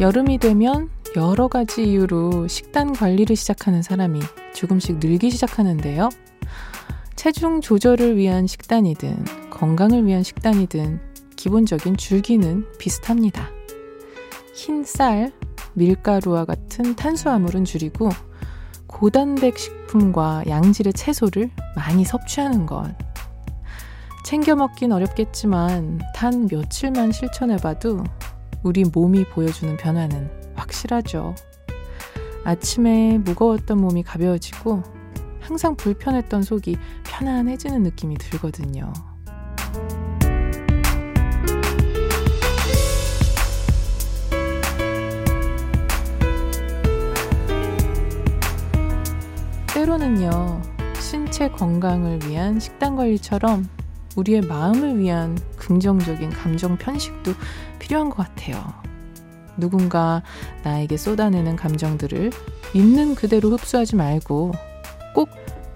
여름이 되면 여러 가지 이유로 식단 관리를 시작하는 사람이 조금씩 늘기 시작하는데요. 체중 조절을 위한 식단이든 건강을 위한 식단이든 기본적인 줄기는 비슷합니다. 흰 쌀, 밀가루와 같은 탄수화물은 줄이고 고단백 식품과 양질의 채소를 많이 섭취하는 것. 챙겨 먹긴 어렵겠지만 단 며칠만 실천해봐도 우리 몸이 보여주는 변화는 확실하죠. 아침에 무거웠던 몸이 가벼워지고 항상 불편했던 속이 편안해지는 느낌이 들거든요. 때로는요, 신체 건강을 위한 식단 관리처럼 우리의 마음을 위한 긍정적인 감정 편식도 필요한 것 같아요. 누군가 나에게 쏟아내는 감정들을 있는 그대로 흡수하지 말고 꼭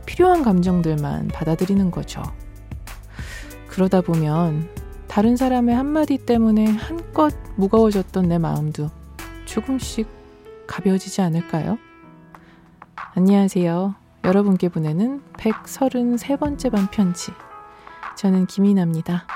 필요한 감정들만 받아들이는 거죠. 그러다 보면 다른 사람의 한마디 때문에 한껏 무거워졌던 내 마음도 조금씩 가벼워지지 않을까요? 안녕하세요. 여러분께 보내는 133번째 밤편지. 저는 김이나입니다.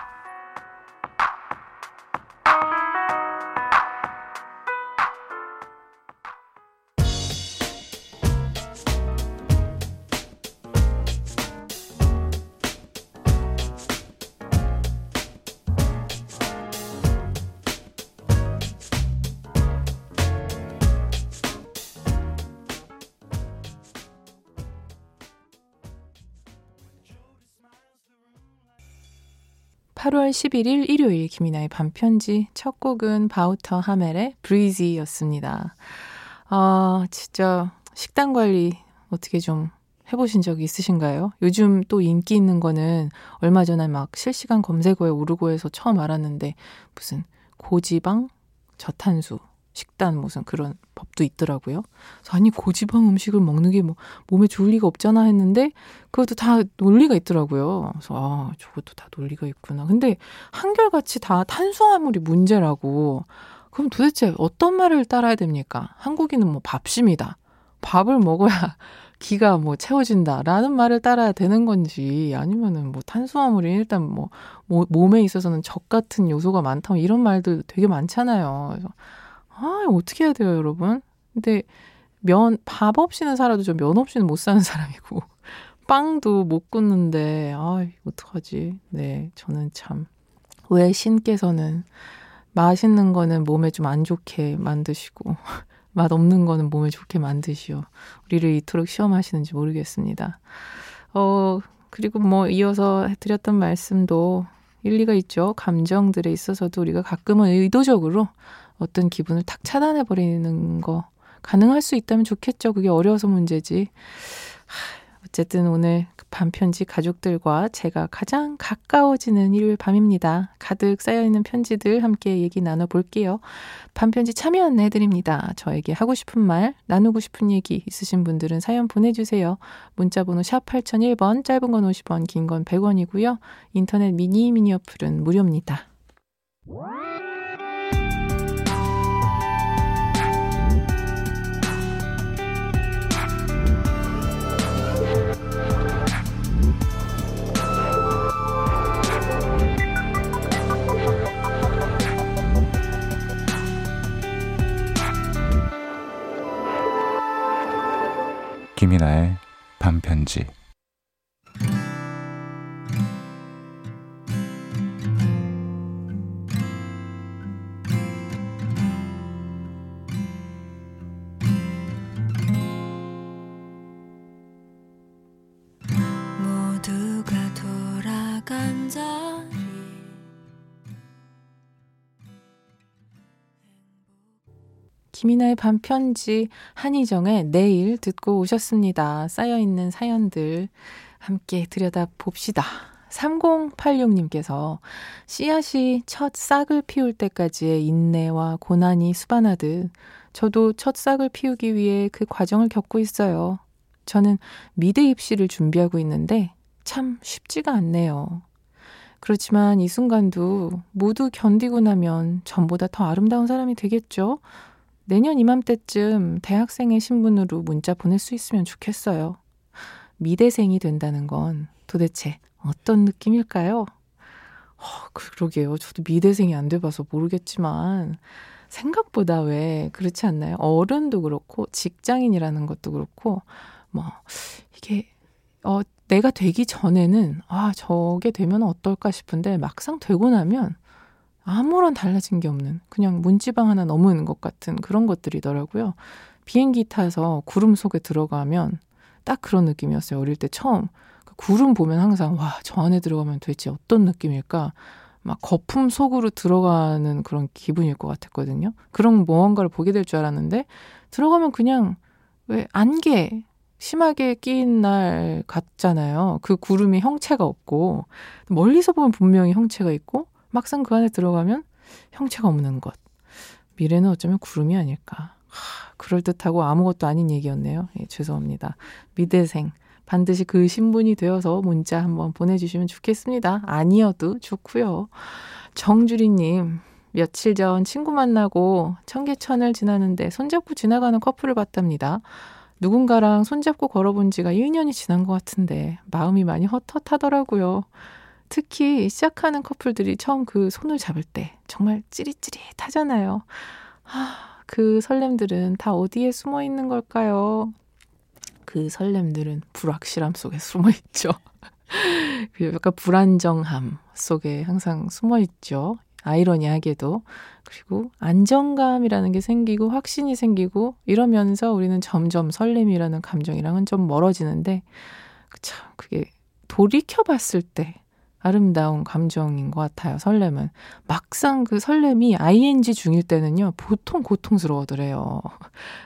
8월 11일 일요일 김이나의 밤편지 첫 곡은 바우터 하멜의 브리지였습니다. 진짜 식단 관리 어떻게 좀 해보신 적이 있으신가요? 요즘 또 인기 있는 거는 얼마 전에 막 실시간 검색어에 오르고 해서 처음 알았는데 무슨 고지방, 저탄수, 식단 무슨 그런 법도 있더라고요. 그래서 아니 고지방 음식을 먹는 게 뭐 몸에 좋을 리가 없잖아 했는데 그것도 다 논리가 있더라고요. 그래서 아 저것도 다 논리가 있구나. 근데 한결같이 다 탄수화물이 문제라고. 그럼 도대체 어떤 말을 따라야 됩니까? 한국인은 뭐 밥심이다. 밥을 먹어야 기가 뭐 채워진다라는 말을 따라야 되는 건지 아니면은 뭐 탄수화물이 일단 뭐 몸에 있어서는 적 같은 요소가 많다 이런 말도 되게 많잖아요. 그래서 아, 어떻게 해야 돼요, 여러분? 근데 밥 없이는 살아도 저 면 없이는 못 사는 사람이고 빵도 못 굽는데 아, 어떡하지? 네, 저는 참 왜 신께서는 맛있는 거는 몸에 좀 안 좋게 만드시고 맛 없는 거는 몸에 좋게 만드시오. 우리를 이토록 시험하시는지 모르겠습니다. 그리고 이어서 드렸던 말씀도 일리가 있죠. 감정들에 있어서도 우리가 가끔은 의도적으로 어떤 기분을 탁 차단해버리는 거 가능할 수 있다면 좋겠죠. 그게 어려워서 문제지. 어쨌든 오늘 밤편지 가족들과 제가 가장 가까워지는 일요일 밤입니다. 가득 쌓여있는 편지들 함께 얘기 나눠볼게요. 밤편지 참여 안내해드립니다. 저에게 하고 싶은 말, 나누고 싶은 얘기 있으신 분들은 사연 보내주세요. 문자번호 샵 8001번, 짧은 건 50원, 긴 건 100원이고요. 인터넷 미니 어플은 무료입니다. 김이나의 밤편지. 모두가 돌아간 자리. 김이나의 밤편지 한희정의 내일 듣고 오셨습니다. 쌓여있는 사연들 함께 들여다봅시다. 3086님께서 씨앗이 첫 싹을 피울 때까지의 인내와 고난이 수반하듯 저도 첫 싹을 피우기 위해 그 과정을 겪고 있어요. 저는 미대 입시를 준비하고 있는데 참 쉽지가 않네요. 그렇지만 이 순간도 모두 견디고 나면 전보다 더 아름다운 사람이 되겠죠? 내년 이맘때쯤 대학생의 신분으로 문자 보낼 수 있으면 좋겠어요. 미대생이 된다는 건 도대체 어떤 느낌일까요? 그러게요. 저도 미대생이 안 돼봐서 모르겠지만 생각보다 왜 그렇지 않나요? 어른도 그렇고 직장인이라는 것도 그렇고 이게 내가 되기 전에는 저게 되면 어떨까 싶은데 막상 되고 나면 아무런 달라진 게 없는 그냥 문지방 하나 넘은 것 같은 그런 것들이더라고요. 비행기 타서 구름 속에 들어가면 딱 그런 느낌이었어요. 어릴 때 처음. 구름 보면 항상 저 안에 들어가면 도대체 어떤 느낌일까? 막 거품 속으로 들어가는 그런 기분일 것 같았거든요. 그런 무언가를 보게 될 줄 알았는데 들어가면 그냥 왜 안개 심하게 끼인 날 같잖아요. 그 구름이 형체가 없고 멀리서 보면 분명히 형체가 있고 막상 그 안에 들어가면 형체가 없는 것. 미래는 어쩌면 구름이 아닐까. 그럴듯하고 아무것도 아닌 얘기였네요. 죄송합니다. 미대생. 반드시 그 신분이 되어서 문자 한번 보내주시면 좋겠습니다. 아니어도 좋고요. 정주리님, 며칠 전 친구 만나고 청계천을 지나는데 손잡고 지나가는 커플을 봤답니다. 누군가랑 손잡고 걸어본 지가 1년이 지난 것 같은데 마음이 많이 헛헛하더라고요. 특히 시작하는 커플들이 처음 그 손을 잡을 때 정말 찌릿찌릿하잖아요. 그 설렘들은 다 어디에 숨어 있는 걸까요? 그 설렘들은 불확실함 속에 숨어있죠. 약간 불안정함 속에 항상 숨어있죠. 아이러니하게도. 그리고 안정감이라는 게 생기고 확신이 생기고 이러면서 우리는 점점 설렘이라는 감정이랑은 좀 멀어지는데 참 그게 돌이켜봤을 때 아름다운 감정인 것 같아요. 설렘은. 막상 그 설렘이 ing 중일 때는요. 보통 고통스러워더래요.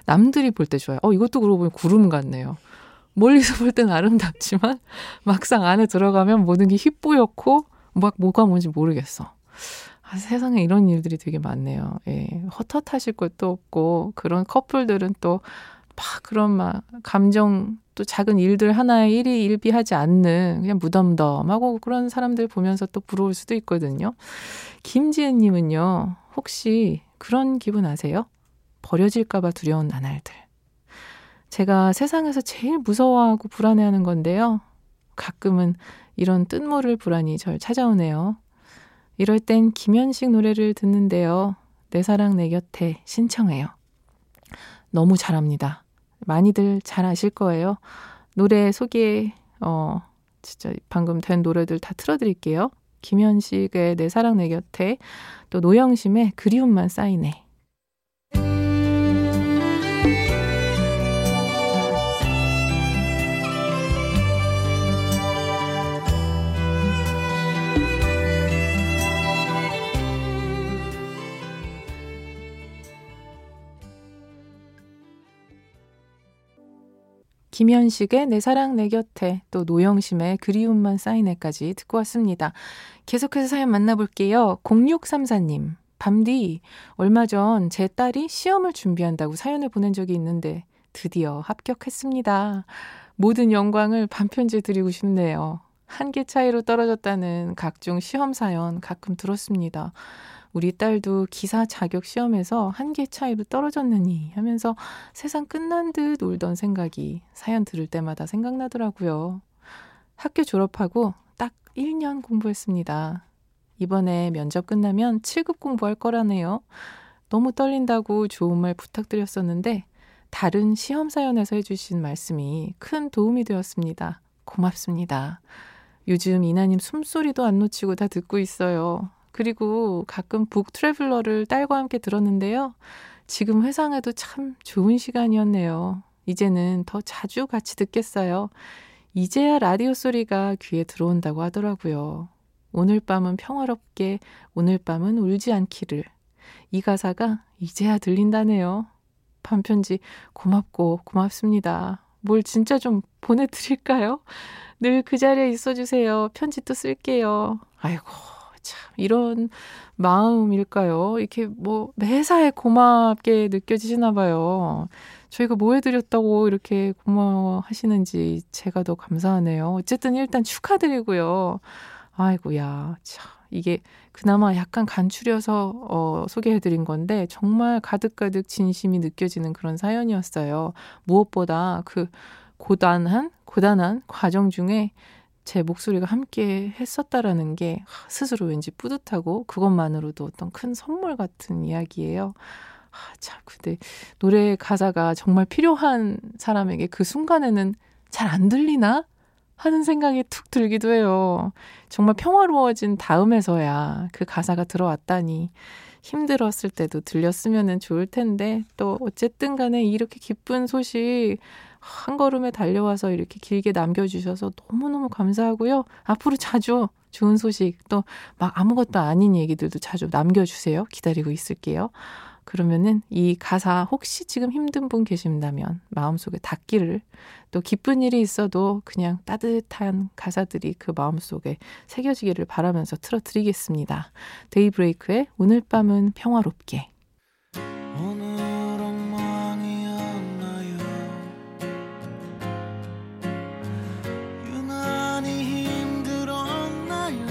남들이 볼 때 좋아요. 이것도 그러고 보면 구름 같네요. 멀리서 볼 땐 아름답지만 막상 안에 들어가면 모든 게 희뿌옇고 뭐가 뭔지 모르겠어. 세상에 이런 일들이 되게 많네요. 예, 헛헛하실 것도 없고 그런 커플들은 또 그런 감정 또 작은 일들 하나에 일희일비하지 않는 그냥 무덤덤하고 그런 사람들 보면서 또 부러울 수도 있거든요. 김지은님은요. 혹시 그런 기분 아세요? 버려질까봐 두려운 나날들. 제가 세상에서 제일 무서워하고 불안해하는 건데요. 가끔은 이런 뜻모를 불안이 절 찾아오네요. 이럴 땐 김현식 노래를 듣는데요. 내 사랑 내 곁에 신청해요. 너무 잘합니다. 많이들 잘 아실 거예요. 노래 소개 진짜 방금 된 노래들 다 틀어드릴게요. 김현식의 내 사랑 내 곁에 또 노영심의 그리움만 쌓이네. 김현식의 내 사랑 내 곁에 또 노영심의 그리움만 쌓이네까지 듣고 왔습니다. 계속해서 사연 만나볼게요. 0634님. 밤디 얼마 전 제 딸이 시험을 준비한다고 사연을 보낸 적이 있는데 드디어 합격했습니다. 모든 영광을 밤편지 드리고 싶네요. 한 개 차이로 떨어졌다는 각종 시험 사연 가끔 들었습니다. 우리 딸도 기사 자격 시험에서 한 개 차이로 떨어졌느니 하면서 세상 끝난 듯 울던 생각이 사연 들을 때마다 생각나더라고요. 학교 졸업하고 딱 1년 공부했습니다. 이번에 면접 끝나면 7급 공부할 거라네요. 너무 떨린다고 좋은 말 부탁드렸었는데 다른 시험 사연에서 해주신 말씀이 큰 도움이 되었습니다. 고맙습니다. 요즘 이나님 숨소리도 안 놓치고 다 듣고 있어요. 그리고 가끔 북 트래블러를 딸과 함께 들었는데요. 지금 회상에도 참 좋은 시간이었네요. 이제는 더 자주 같이 듣겠어요. 이제야 라디오 소리가 귀에 들어온다고 하더라고요. 오늘 밤은 평화롭게, 오늘 밤은 울지 않기를. 이 가사가 이제야 들린다네요. 밤편지 고맙습니다. 뭘 진짜 좀 보내드릴까요? 늘 그 자리에 있어주세요. 편지 또 쓸게요. 아이고. 참 이런 마음일까요? 이렇게 매사에 고맙게 느껴지시나 봐요. 저희가 뭐 해드렸다고 이렇게 고마워하시는지 제가 더 감사하네요. 어쨌든 일단 축하드리고요. 아이고야, 참 이게 그나마 약간 간추려서 소개해드린 건데 정말 가득가득 진심이 느껴지는 그런 사연이었어요. 무엇보다 그 고단한 과정 중에 제 목소리가 함께 했었다라는 게 스스로 왠지 뿌듯하고 그것만으로도 어떤 큰 선물 같은 이야기예요. 참 근데 노래 가사가 정말 필요한 사람에게 그 순간에는 잘 안 들리나? 하는 생각이 툭 들기도 해요. 정말 평화로워진 다음에서야 그 가사가 들어왔다니 힘들었을 때도 들렸으면 좋을 텐데 또 어쨌든 간에 이렇게 기쁜 소식 한 걸음에 달려와서 이렇게 길게 남겨주셔서 너무너무 감사하고요. 앞으로 자주 좋은 소식 또 막 아무것도 아닌 얘기들도 자주 남겨주세요. 기다리고 있을게요. 그러면은 이 가사 혹시 지금 힘든 분 계신다면 마음속에 닿기를 또 기쁜 일이 있어도 그냥 따뜻한 가사들이 그 마음속에 새겨지기를 바라면서 틀어드리겠습니다. 데이브레이크의 오늘 밤은 평화롭게. 오늘 엉망이었나요? 유난히 힘들었나요?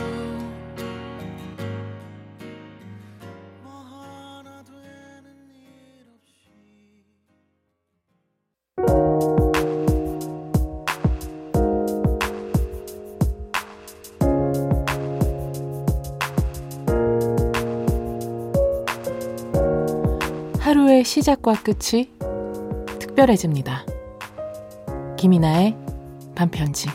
하루의 시작과 끝이 특별해집니다. 김이나의 밤편지.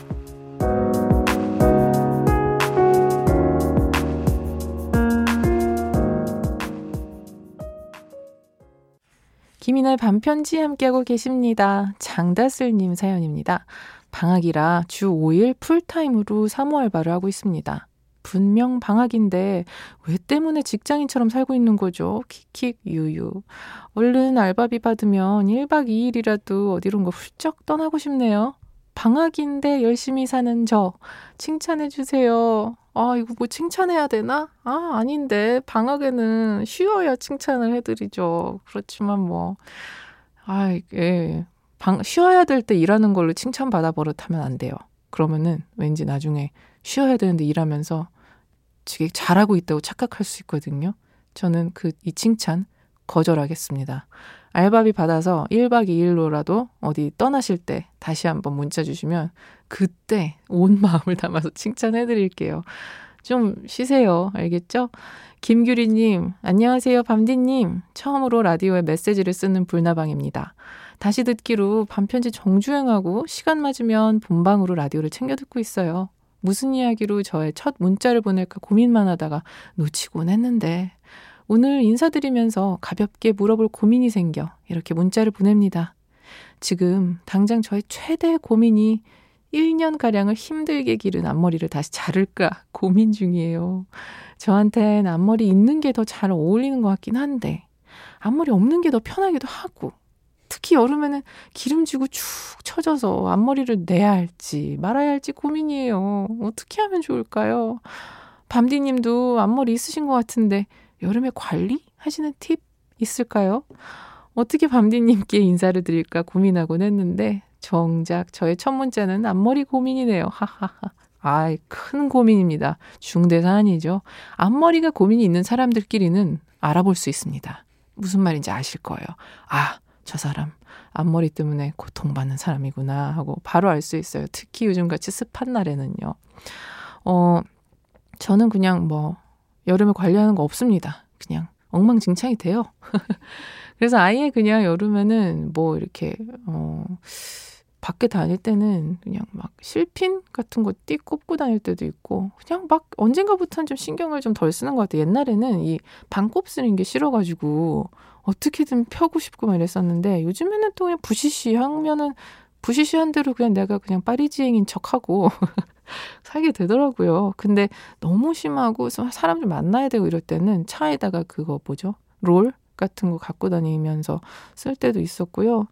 김이나의 밤편지 함께하고 계십니다. 장다슬님 사연입니다. 방학이라 주 5일 풀타임으로 사무알바를 하고 있습니다. 분명 방학인데 왜 때문에 직장인처럼 살고 있는 거죠? 킥킥 유유. 얼른 알바비 받으면 1박 2일이라도 어디론가 훌쩍 떠나고 싶네요. 방학인데 열심히 사는 저 칭찬해 주세요. 아 이거 뭐 칭찬해야 되나? 아 아닌데 방학에는 쉬어야 칭찬을 해드리죠. 그렇지만 뭐 아 이게 쉬어야 될 때 일하는 걸로 칭찬받아 버릇하면 안 돼요. 그러면은 왠지 나중에 쉬어야 되는데 일하면서 되게 잘하고 있다고 착각할 수 있거든요. 저는 이 칭찬 거절하겠습니다. 알바비 받아서 1박 2일로라도 어디 떠나실 때 다시 한번 문자 주시면 그때 온 마음을 담아서 칭찬해드릴게요. 좀 쉬세요. 알겠죠? 김규리님, 안녕하세요. 밤디님. 처음으로 라디오에 메시지를 쓰는 불나방입니다. 다시 듣기로 밤편지 정주행하고 시간 맞으면 본방으로 라디오를 챙겨 듣고 있어요. 무슨 이야기로 저의 첫 문자를 보낼까 고민만 하다가 놓치곤 했는데 오늘 인사드리면서 가볍게 물어볼 고민이 생겨 이렇게 문자를 보냅니다. 지금 당장 저의 최대 고민이 1년가량을 힘들게 기른 앞머리를 다시 자를까 고민 중이에요. 저한텐 앞머리 있는 게 더 잘 어울리는 것 같긴 한데 앞머리 없는 게 더 편하기도 하고 특히 여름에는 기름지고 축 처져서 앞머리를 내야 할지 말아야 할지 고민이에요. 어떻게 하면 좋을까요? 밤디님도 앞머리 있으신 것 같은데 여름에 관리하시는 팁 있을까요? 어떻게 밤디님께 인사를 드릴까 고민하곤 했는데 정작 저의 첫 문자는 앞머리 고민이네요. 하하하. 아이, 큰 고민입니다. 중대사안이죠. 앞머리가 고민이 있는 사람들끼리는 알아볼 수 있습니다. 무슨 말인지 아실 거예요. 아, 저 사람 앞머리 때문에 고통받는 사람이구나 하고 바로 알 수 있어요. 특히 요즘같이 습한 날에는요. 저는 그냥 여름에 관리하는 거 없습니다. 그냥 엉망진창이 돼요. 그래서 아예 그냥 여름에는 이렇게 밖에 다닐 때는 그냥 실핀 같은 거 띠 꼽고 다닐 때도 있고 그냥 언젠가부터는 좀 신경을 좀 덜 쓰는 것 같아요. 옛날에는 이 반곱 쓰는 게 싫어가지고 어떻게든 펴고 싶고 막 이랬었는데 요즘에는 또 그냥 부시시하면은 부시시한 대로 그냥 내가 그냥 파리지행인 척하고 살게 되더라고요. 근데 너무 심하고 사람 좀 만나야 되고 이럴 때는 차에다가 그거 롤 같은 거 갖고 다니면서 쓸 때도 있었고요.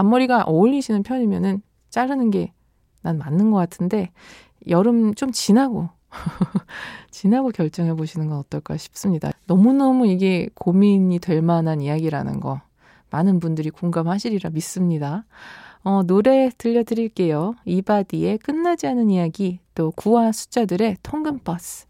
앞머리가 어울리시는 편이면은 자르는 게 난 맞는 것 같은데 여름 좀 지나고 결정해 보시는 건 어떨까 싶습니다. 너무너무 이게 고민이 될 만한 이야기라는 거 많은 분들이 공감하시리라 믿습니다. 노래 들려드릴게요. 이바디의 끝나지 않은 이야기 또 9와 숫자들의 통근버스.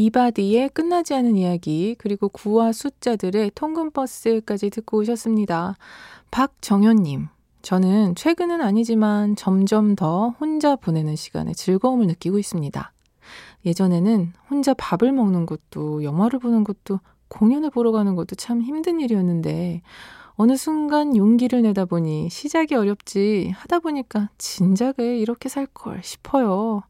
이바디의 끝나지 않은 이야기, 그리고 구와 숫자들의 통근버스까지 듣고 오셨습니다. 박정현님, 저는 최근은 아니지만 점점 더 혼자 보내는 시간에 즐거움을 느끼고 있습니다. 예전에는 혼자 밥을 먹는 것도, 영화를 보는 것도, 공연을 보러 가는 것도 참 힘든 일이었는데 어느 순간 용기를 내다 보니 시작이 어렵지 하다 보니까 진작에 이렇게 살 걸 싶어요.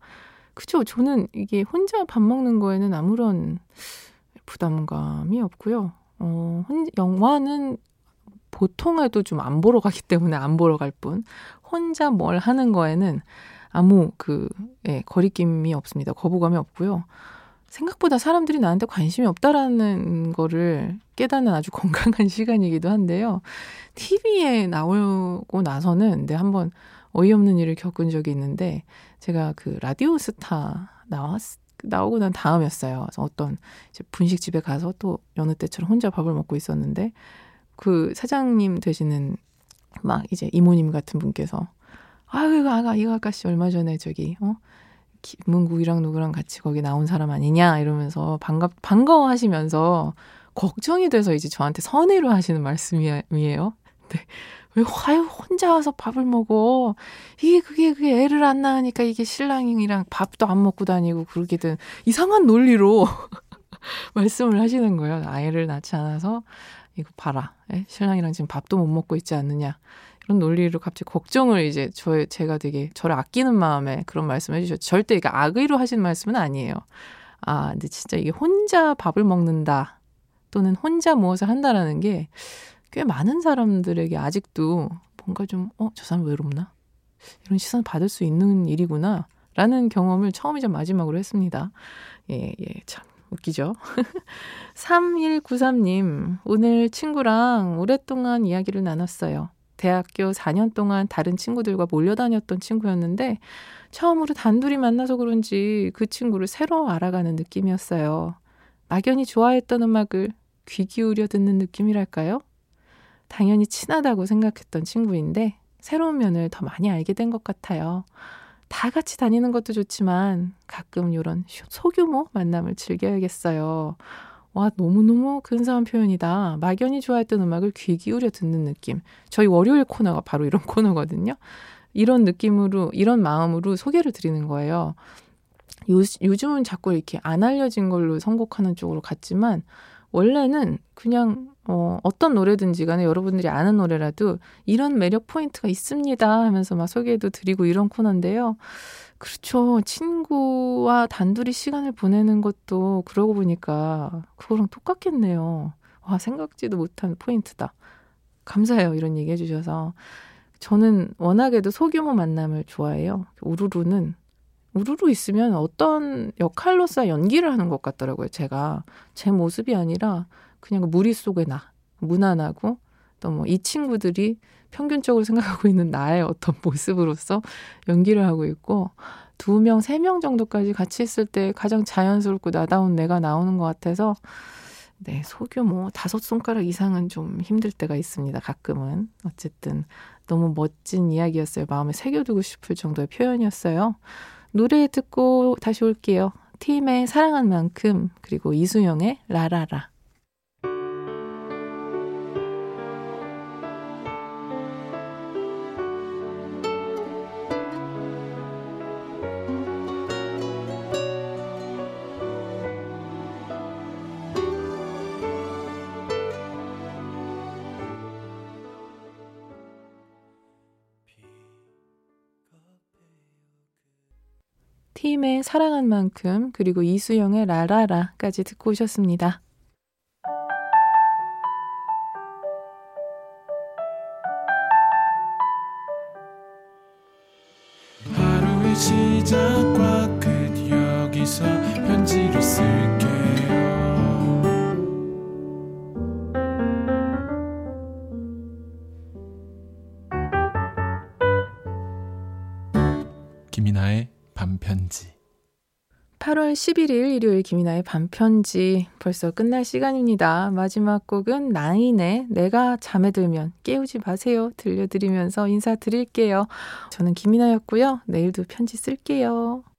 그죠? 저는 이게 혼자 밥 먹는 거에는 아무런 부담감이 없고요. 영화는 보통 해도 좀 안 보러 가기 때문에 안 보러 갈 뿐 혼자 뭘 하는 거에는 아무 거리낌이 없습니다. 거부감이 없고요. 생각보다 사람들이 나한테 관심이 없다라는 거를 깨닫는 아주 건강한 시간이기도 한데요. TV에 나오고 나서는 한번 어이없는 일을 겪은 적이 있는데 제가 그 라디오 스타 나오고 난 다음이었어요. 그래서 어떤 이제 분식집에 가서 또 여느 때처럼 혼자 밥을 먹고 있었는데 그 사장님 되시는 막 이제 이모님 같은 분께서 아유 이거 아가씨 얼마 전에 김은국이랑 누구랑 같이 거기 나온 사람 아니냐 이러면서 반가워하시면서 걱정이 돼서 이제 저한테 선의로 하시는 말씀이에요. 네. 왜 혼자 와서 밥을 먹어? 그게 애를 안 낳으니까 이게 신랑이랑 밥도 안 먹고 다니고 그러게 된 이상한 논리로 말씀을 하시는 거예요. 아이를 낳지 않아서 이거 봐라. 신랑이랑 지금 밥도 못 먹고 있지 않느냐. 그런 논리로 갑자기 걱정을 이제 제가 되게 저를 아끼는 마음에 그런 말씀을 해주셨죠. 절대 이게 악의로 하신 말씀은 아니에요. 아, 근데 진짜 이게 혼자 밥을 먹는다 또는 혼자 무엇을 한다라는 게 꽤 많은 사람들에게 아직도 뭔가 좀 저 사람 외롭나? 이런 시선을 받을 수 있는 일이구나 라는 경험을 처음이자 마지막으로 했습니다. 참 웃기죠? 3193님, 오늘 친구랑 오랫동안 이야기를 나눴어요. 대학교 4년 동안 다른 친구들과 몰려다녔던 친구였는데 처음으로 단둘이 만나서 그런지 그 친구를 새로 알아가는 느낌이었어요. 막연히 좋아했던 음악을 귀 기울여 듣는 느낌이랄까요? 당연히 친하다고 생각했던 친구인데 새로운 면을 더 많이 알게 된 것 같아요. 다 같이 다니는 것도 좋지만 가끔 이런 소규모 만남을 즐겨야겠어요. 와, 너무너무 근사한 표현이다. 막연히 좋아했던 음악을 귀 기울여 듣는 느낌. 저희 월요일 코너가 바로 이런 코너거든요. 이런 느낌으로, 이런 마음으로 소개를 드리는 거예요. 요즘은 자꾸 이렇게 안 알려진 걸로 선곡하는 쪽으로 갔지만 원래는 그냥 어떤 노래든지 간에 여러분들이 아는 노래라도 이런 매력 포인트가 있습니다 하면서 막 소개도 드리고 이런 코너인데요. 그렇죠. 친구와 단둘이 시간을 보내는 것도 그러고 보니까 그거랑 똑같겠네요. 와, 생각지도 못한 포인트다. 감사해요. 이런 얘기 해주셔서. 저는 워낙에도 소규모 만남을 좋아해요. 우루루 있으면 어떤 역할로서 연기를 하는 것 같더라고요. 제가 제 모습이 아니라 그냥 무리 속에 나, 무난하고 또 이 친구들이 평균적으로 생각하고 있는 나의 어떤 모습으로서 연기를 하고 있고 2명, 3명 정도까지 같이 있을 때 가장 자연스럽고 나다운 내가 나오는 것 같아서 네, 소규모 5손가락 이상은 좀 힘들 때가 있습니다. 가끔은. 어쨌든 너무 멋진 이야기였어요. 마음에 새겨두고 싶을 정도의 표현이었어요. 노래 듣고 다시 올게요. 팀의 사랑한 만큼 그리고 이수영의 라라라. 팀의 사랑한 만큼 그리고 이수영의 라라라까지 듣고 오셨습니다. 하루의 시작과 끝 여기서 편지로 쓸게요. 김이나의 밤편지. 8월 11일 일요일 김이나의 밤편지 벌써 끝날 시간입니다. 마지막 곡은 나인의 내가 잠에 들면 깨우지 마세요 들려드리면서 인사드릴게요. 저는 김이나였고요. 내일도 편지 쓸게요.